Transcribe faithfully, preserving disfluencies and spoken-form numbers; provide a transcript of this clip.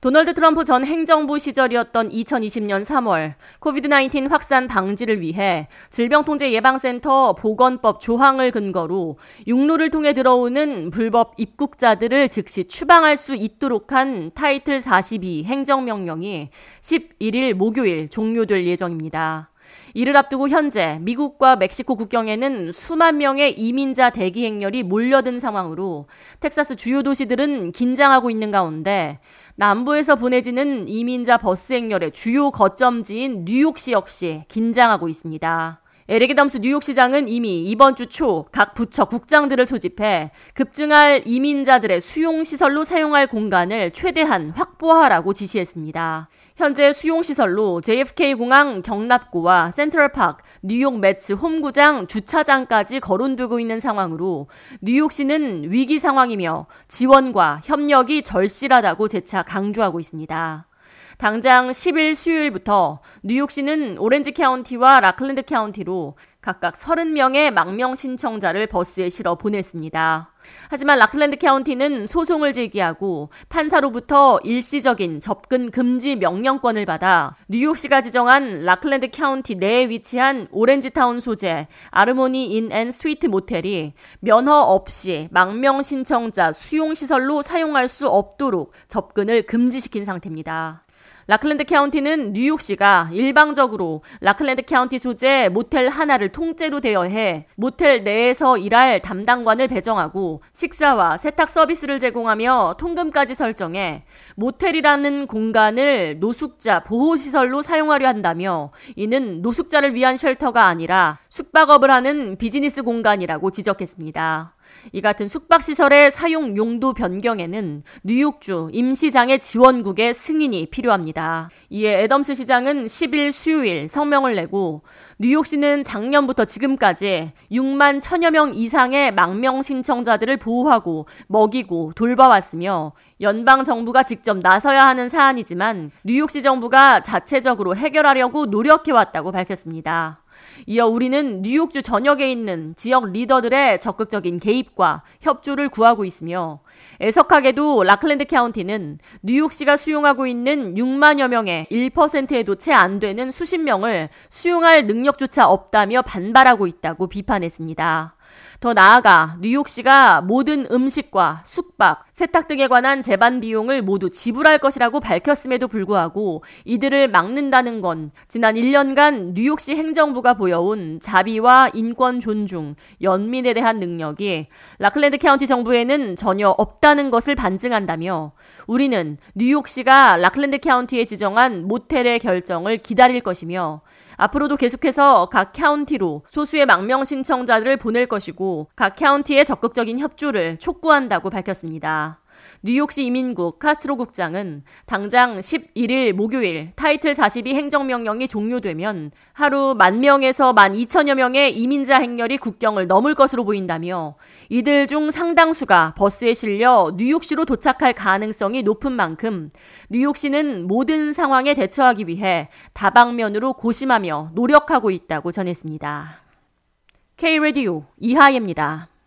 도널드 트럼프 전 행정부 시절이었던 이천이십년 삼월 코비드 나인틴 확산 방지를 위해 질병통제예방센터 보건법 조항을 근거로 육로를 통해 들어오는 불법 입국자들을 즉시 추방할 수 있도록 한 타이틀 사십이 행정명령이 십일일 목요일 종료될 예정입니다. 이를 앞두고 현재 미국과 멕시코 국경에는 수만 명의 이민자 대기 행렬이 몰려든 상황으로 텍사스 주요 도시들은 긴장하고 있는 가운데 남부에서 보내지는 이민자 버스 행렬의 주요 거점지인 뉴욕시 역시 긴장하고 있습니다. 에릭 아담스 뉴욕시장은 이미 이번 주 초 각 부처 국장들을 소집해 급증할 이민자들의 수용시설로 사용할 공간을 최대한 확보하라고 지시했습니다. 현재 수용시설로 제이에프케이 공항 경납고와 센트럴파크, 뉴욕 매츠 홈구장 주차장까지 거론되고 있는 상황으로 뉴욕시는 위기 상황이며 지원과 협력이 절실하다고 재차 강조하고 있습니다. 당장 십일 수요일부터 뉴욕시는 오렌지 카운티와 라클랜드 카운티로 각각 서른 명의 망명 신청자를 버스에 실어 보냈습니다. 하지만 라클랜드 카운티는 소송을 제기하고 판사로부터 일시적인 접근 금지 명령권을 받아 뉴욕시가 지정한 라클랜드 카운티 내에 위치한 오렌지타운 소재 아르모니 인앤 스위트 모텔이 면허 없이 망명 신청자 수용시설로 사용할 수 없도록 접근을 금지시킨 상태입니다. 라클랜드 카운티는 뉴욕시가 일방적으로 라클랜드 카운티 소재 모텔 하나를 통째로 대여해 모텔 내에서 일할 담당관을 배정하고 식사와 세탁 서비스를 제공하며 통금까지 설정해 모텔이라는 공간을 노숙자 보호시설로 사용하려 한다며 이는 노숙자를 위한 쉘터가 아니라 숙박업을 하는 비즈니스 공간이라고 지적했습니다. 이 같은 숙박시설의 사용 용도 변경에는 뉴욕주 임시장의 지원국의 승인이 필요합니다. 이에 애덤스 시장은 십일 수요일 성명을 내고 뉴욕시는 작년부터 지금까지 육만 천여 명 이상의 망명 신청자들을 보호하고 먹이고 돌봐왔으며 연방 정부가 직접 나서야 하는 사안이지만 뉴욕시 정부가 자체적으로 해결하려고 노력해왔다고 밝혔습니다. 이어 우리는 뉴욕주 전역에 있는 지역 리더들의 적극적인 개입과 협조를 구하고 있으며 애석하게도 라클랜드 카운티는 뉴욕시가 수용하고 있는 육만여 명의 일 퍼센트에도 채 안 되는 수십 명을 수용할 능력조차 없다며 반발하고 있다고 비판했습니다. 더 나아가 뉴욕시가 모든 음식과 숙박, 세탁 등에 관한 재반 비용을 모두 지불할 것이라고 밝혔음에도 불구하고 이들을 막는다는 건 지난 일 년간 뉴욕시 행정부가 보여온 자비와 인권 존중, 연민에 대한 능력이 라클랜드 카운티 정부에는 전혀 없다는 것을 반증한다며 우리는 뉴욕시가 라클랜드 카운티에 지정한 모텔의 결정을 기다릴 것이며 앞으로도 계속해서 각 카운티로 소수의 망명 신청자들을 보낼 것이고 각 카운티의 적극적인 협조를 촉구한다고 밝혔습니다. 뉴욕시 이민국 카스트로 국장은 당장 십일일 목요일 타이틀 사십이 행정명령이 종료되면 하루 만 명에서 만 이천여 명의 이민자 행렬이 국경을 넘을 것으로 보인다며 이들 중 상당수가 버스에 실려 뉴욕시로 도착할 가능성이 높은 만큼 뉴욕시는 모든 상황에 대처하기 위해 다방면으로 고심하며 노력하고 있다고 전했습니다. K-라디오 이하예입니다.